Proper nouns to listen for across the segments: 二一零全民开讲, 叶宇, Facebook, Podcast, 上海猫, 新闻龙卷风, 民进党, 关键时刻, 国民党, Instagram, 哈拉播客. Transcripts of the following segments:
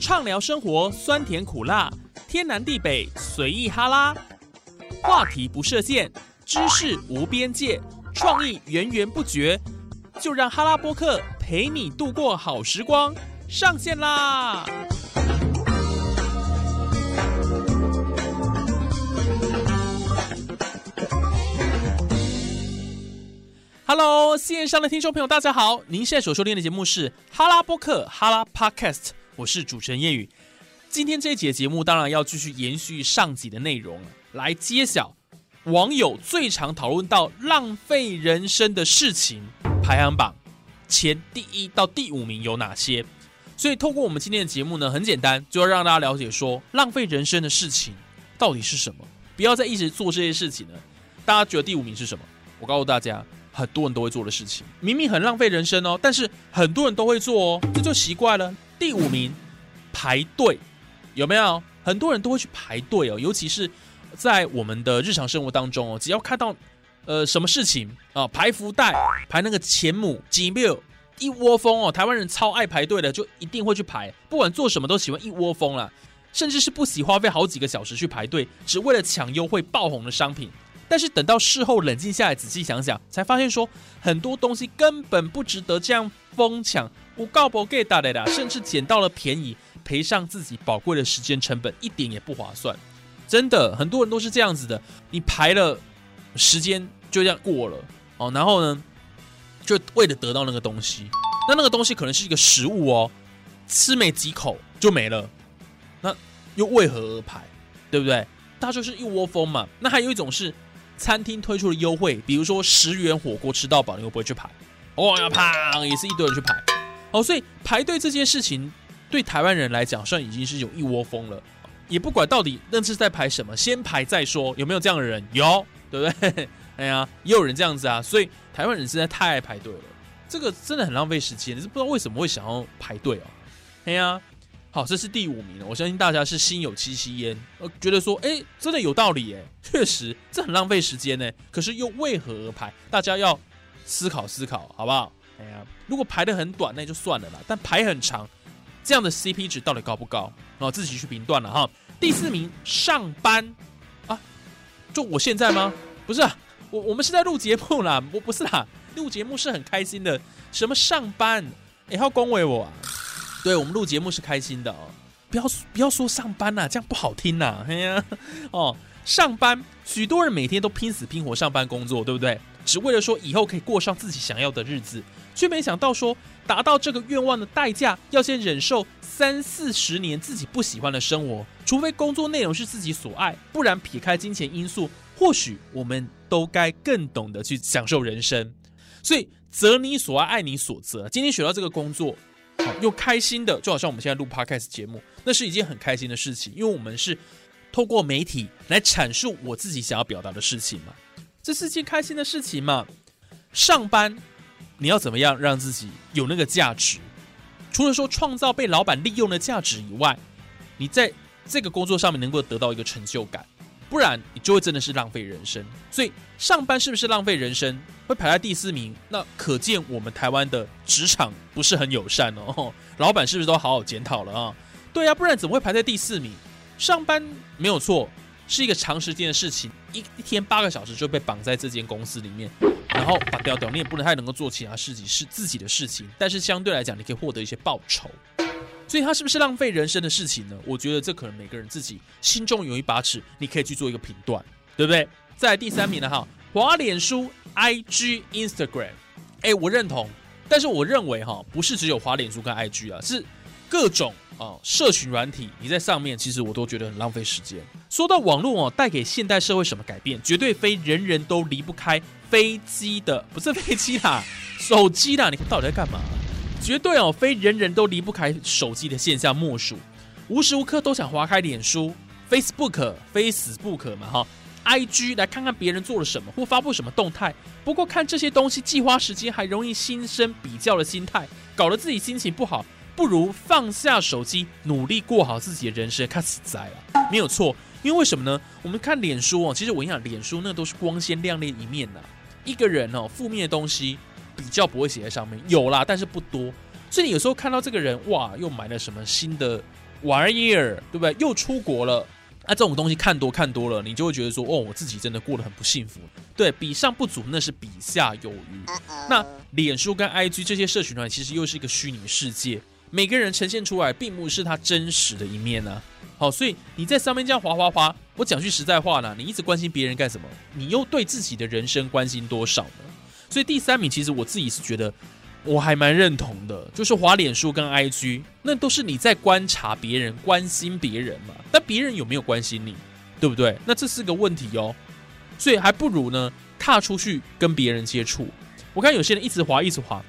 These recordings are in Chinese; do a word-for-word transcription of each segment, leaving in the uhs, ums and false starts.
畅聊生活酸甜苦辣，天南地北随意哈拉，话题不设限，知识无边界，创意源源不绝，就让哈拉播客陪你度过好时光，上线啦！Hello， 线上的听众朋友，大家好！您现在所收听的节目是哈拉播客哈拉 Podcast， 我是主持人叶宇。今天这一节节目当然要继续延续上集的内容，来揭晓网友最常讨论到浪费人生的事情排行榜前第一到第五名有哪些。所以透过我们今天的节目呢，很简单，就要让大家了解说浪费人生的事情到底是什么，不要再一直做这些事情了。大家觉得第五名是什么？我告诉大家。很多人都会做的事情，明明很浪费人生哦，但是很多人都会做哦，这就奇怪了。第五名，排队，有没有？很多人都会去排队哦，尤其是在我们的日常生活当中哦，只要看到呃什么事情啊、呃，排福袋、排那个前母、几秒一窝蜂哦，台湾人超爱排队的，就一定会去排，不管做什么都喜欢一窝蜂啦，甚至是不惜花费好几个小时去排队，只为了抢优惠爆红的商品。但是等到事后冷静下来仔细想想，才发现说很多东西根本不值得这样疯抢，有够不给打的啦，甚至捡到了便宜，赔上自己宝贵的时间成本，一点也不划算。真的，很多人都是这样子的，你排了时间就这样过了哦，然后呢，就为了得到那个东西，那那个东西可能是一个食物哦，吃没几口就没了，那又为何而排，对不对？大家就是一窝蜂嘛。那还有一种是。餐厅推出的优惠，比如说十元火锅吃到饱，你会不会去排？哦呀，啪，也是一堆人去排。哦，所以排队这件事情对台湾人来讲，算已经是有一窝蜂了，也不管到底那是在排什么，先排再说。有没有这样的人？有，对不对？哎呀，也有人这样子啊。所以台湾人实在太爱排队了，这个真的很浪费时间，你是不知道为什么会想要排队啊？哎呀，好，这是第五名了，我相信大家是心有戚戚焉，觉得说，哎，真的有道理，哎，确实这很浪费时间呢。可是又为何而排？大家要思考思考，好不好？哎呀，如果排得很短，那就算了啦。但排很长，这样的 C P 值到底高不高？哦，自己去评断了哈。第四名，上班啊，就我现在吗？不是啊，我我们是在录节目啦，我不是啦，录节目是很开心的。什么上班？哎，要恭维我啊！对，我们录节目是开心的哦，不要不要说上班啦、啊，这样不好听啦、啊。哎呀，哦，上班，许多人每天都拼死拼活上班工作，对不对？只为了说以后可以过上自己想要的日子，却没想到说达到这个愿望的代价，要先忍受三四十年自己不喜欢的生活。除非工作内容是自己所爱，不然撇开金钱因素，或许我们都该更懂得去享受人生。所以，择你所爱，爱你所择。今天学到这个工作。好，又开心的，就好像我们现在录 podcast 节目，那是一件很开心的事情，因为我们是透过媒体来阐述我自己想要表达的事情嘛，这是件开心的事情嘛。上班你要怎么样让自己有那个价值？除了说创造被老板利用的价值以外，你在这个工作上面能够得到一个成就感，不然你就会真的是浪费人生。所以上班是不是浪费人生？会排在第四名，那可见我们台湾的职场不是很友善哦。老板是不是都好好检讨了啊？对啊，不然怎么会排在第四名？上班没有错，是一个长时间的事情，一一天八个小时就被绑在这间公司里面，然后把掉掉，你也不能太能够做其他事情，是自己的事情，但是相对来讲，你可以获得一些报酬。所以它是不是浪费人生的事情呢？我觉得这可能每个人自己心中有一把尺，你可以去做一个评断，对不对？再来第三名了哈，滑脸书、I G、Instagram， 哎，我认同，但是我认为哈，不是只有滑脸书跟 I G 啊，是各种啊、哦、社群软体，你在上面其实我都觉得很浪费时间。说到网络哦，带给现代社会什么改变，绝对非人人都离不开飞机的，不是飞机啦，手机啦，你到底在干嘛？绝对哦，非人人都离不开手机的现象莫属，无时无刻都想滑开脸书、Facebook、Facebook 嘛哈、I G 来看看别人做了什么或发布什么动态。不过看这些东西既花时间，还容易心生比较的心态，搞得自己心情不好。不如放下手机，努力过好自己的人生，看实在了，没有错。因为为什么呢？我们看脸书哦，其实我跟你讲，脸书那都是光鲜亮丽一面呐、啊。一个人哦，负面的东西。比较不会写在上面，有啦，但是不多。所以你有时候看到这个人，哇，又买了什么新的玩意儿，对不对？又出国了，那、啊、这种东西看多看多了，你就会觉得说，哦，我自己真的过得很不幸福。对，比上不足，那是比下有余。那脸书跟 I G 这些社群软，其实又是一个虚拟世界，每个人呈现出来并不是他真实的一面啊。好，所以你在上面这样滑滑滑，我讲句实在话呢，你一直关心别人干什么？你又对自己的人生关心多少呢？所以第三名，其实我自己是觉得我还蛮认同的，就是滑脸书跟 I G， 那都是你在观察别人、关心别人嘛。但别人有没有关心你，对不对？那这是个问题哦。所以还不如呢，踏出去跟别人接触。我看有些人一直滑，一直滑，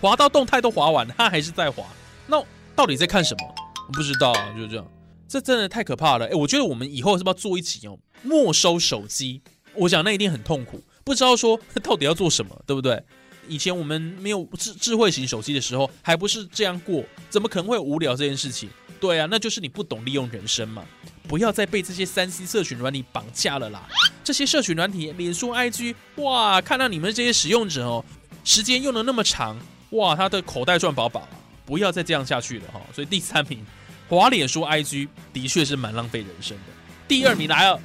滑到动态都滑完，他还是在滑。那到底在看什么？我不知道啊，就是这样。这真的太可怕了。诶，我觉得我们以后是不是要做一集哦？没收手机，我想那一定很痛苦。不知道说到底要做什么，对不对？以前我们没有 智, 智慧型手机的时候，还不是这样过，怎么可能会无聊这件事情？对啊，那就是你不懂利用人生嘛。不要再被这些 三 C 社群软体绑架了啦。这些社群软体，脸书 I G， 哇，看到你们这些使用者哦，时间用的那么长，哇，他的口袋赚饱饱，不要再这样下去了哈、哦。所以第三名，滑脸书 I G 的确是蛮浪费人生的。第二名来了，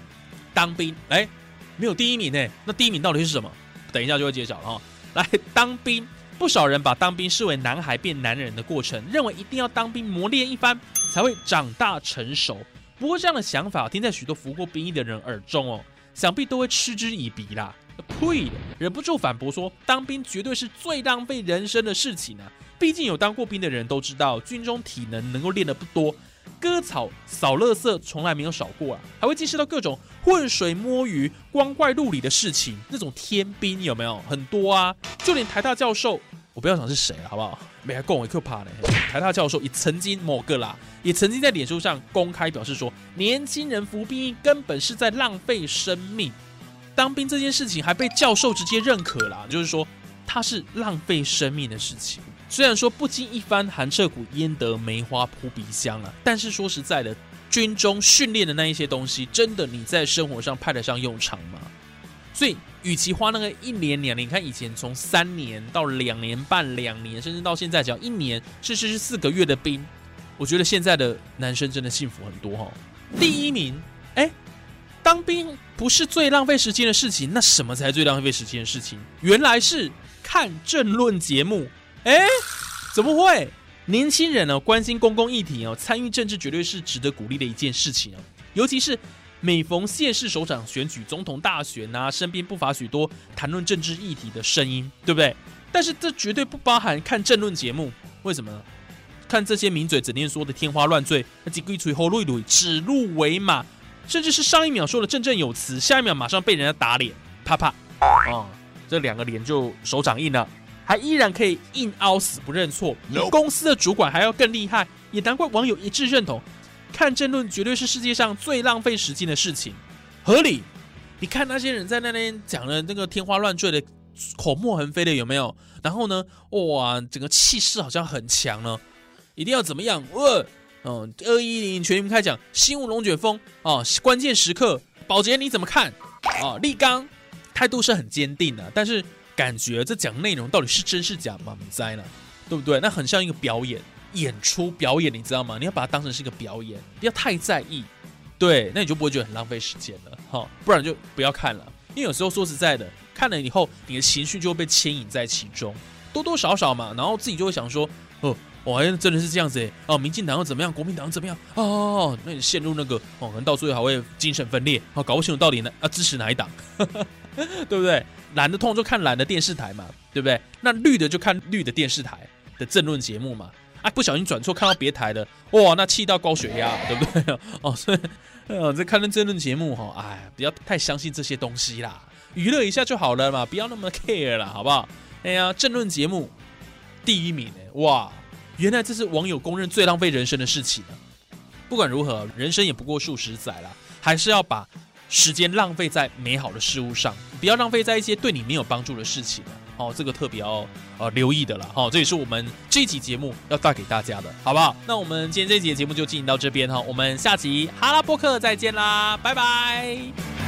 当兵，哎。没有第一名呢，那第一名到底是什么？等一下就会揭晓了哈、哦。来，当兵，不少人把当兵视为男孩变男人的过程，认为一定要当兵磨练一番才会长大成熟。不过这样的想法听在许多服过兵役的人耳中哦，想必都会嗤之以鼻啦。呸！忍不住反驳说，当兵绝对是最浪费人生的事情啊。毕竟有当过兵的人都知道，军中体能能够练得不多。割草、扫垃圾从来没有少过啊，还会见识到各种浑水摸鱼、光怪陆离的事情。那种天兵有没有很多啊？就连台大教授，我不要想是谁了，好不好？没还共我Q怕呢。台大教授也曾经某个啦，也曾经在脸书上公开表示说，年轻人服兵役根本是在浪费生命。当兵这件事情还被教授直接认可啦，就是说它是浪费生命的事情。虽然说不经一番寒彻骨，焉得梅花扑鼻香啊，但是说实在的，军中训练的那一些东西，真的你在生活上派得上用场吗？所以，与其花那个一年两年，你看以前从三年到两年半、两年，甚至到现在只要一年，甚至是四个月的兵，我觉得现在的男生真的幸福很多哈、哦。第一名，哎，当兵不是最浪费时间的事情，那什么才是最浪费时间的事情？原来是看政论节目。哎，怎么会？年轻人呢、哦，关心公共议题哦，参与政治绝对是值得鼓励的一件事情哦。尤其是每逢县市首长选举、总统大选啊，身边不乏许多谈论政治议题的声音，对不对？但是这绝对不包含看政论节目，为什么呢？看这些名嘴整天说的天花乱坠，那几句吹后瑞瑞，指鹿为马，甚至是上一秒说的振振有词，下一秒马上被人家打脸，啪啪，哦，这两个脸就手掌印了。还依然可以硬凹死不认错，比公司的主管还要更厉害，也难怪网友一致认同，看政论绝对是世界上最浪费时间的事情，合理。你看那些人在那边讲的那个天花乱坠的，口沫横飞的有没有？然后呢，哇，整个气势好像很强呢，一定要怎么样？呃，嗯，二一零全民开讲，新闻龙卷风啊，关键时刻，宝杰你怎么看？啊，立刚态度是很坚定的、啊，但是。感觉这讲内容到底是真是假嘛？不知道，对不对？那很像一个表演、演出、表演，你知道吗？你要把它当成是一个表演，不要太在意，对，那你就不会觉得很浪费时间了，哈、哦，不然就不要看了。因为有时候说实在的，看了以后，你的情绪就会被牵引在其中，多多少少嘛，然后自己就会想说，哦，哇，真的是这样子哎，哦，民进党又怎么样，国民党又怎么样，哦哦哦，那你陷入那个，哦，可能到最后还会精神分裂，哦，搞不清楚到底呢，要、啊、支持哪一党，对不对？蓝的痛就看蓝的电视台嘛，对不对？那绿的就看绿的电视台的政论节目嘛。啊，不小心转错看到别台的，哇，那气到高血压，对不对？哦，所以呃，在看政论节目哈，哎，不要太相信这些东西啦，娱乐一下就好了嘛，不要那么 care 啦，好不好？哎呀，政论节目第一名哎，哇，原来这是网友公认最浪费人生的事情了。不管如何，人生也不过数十载啦，还是要把。时间浪费在美好的事物上，不要浪费在一些对你没有帮助的事情了、啊哦、这个特别要、呃、留意的啦、哦、这也是我们这一集节目要带给大家的，好不好？那我们今天这一集节目就进行到这边、哦、我们下集哈拉播客再见啦，拜拜。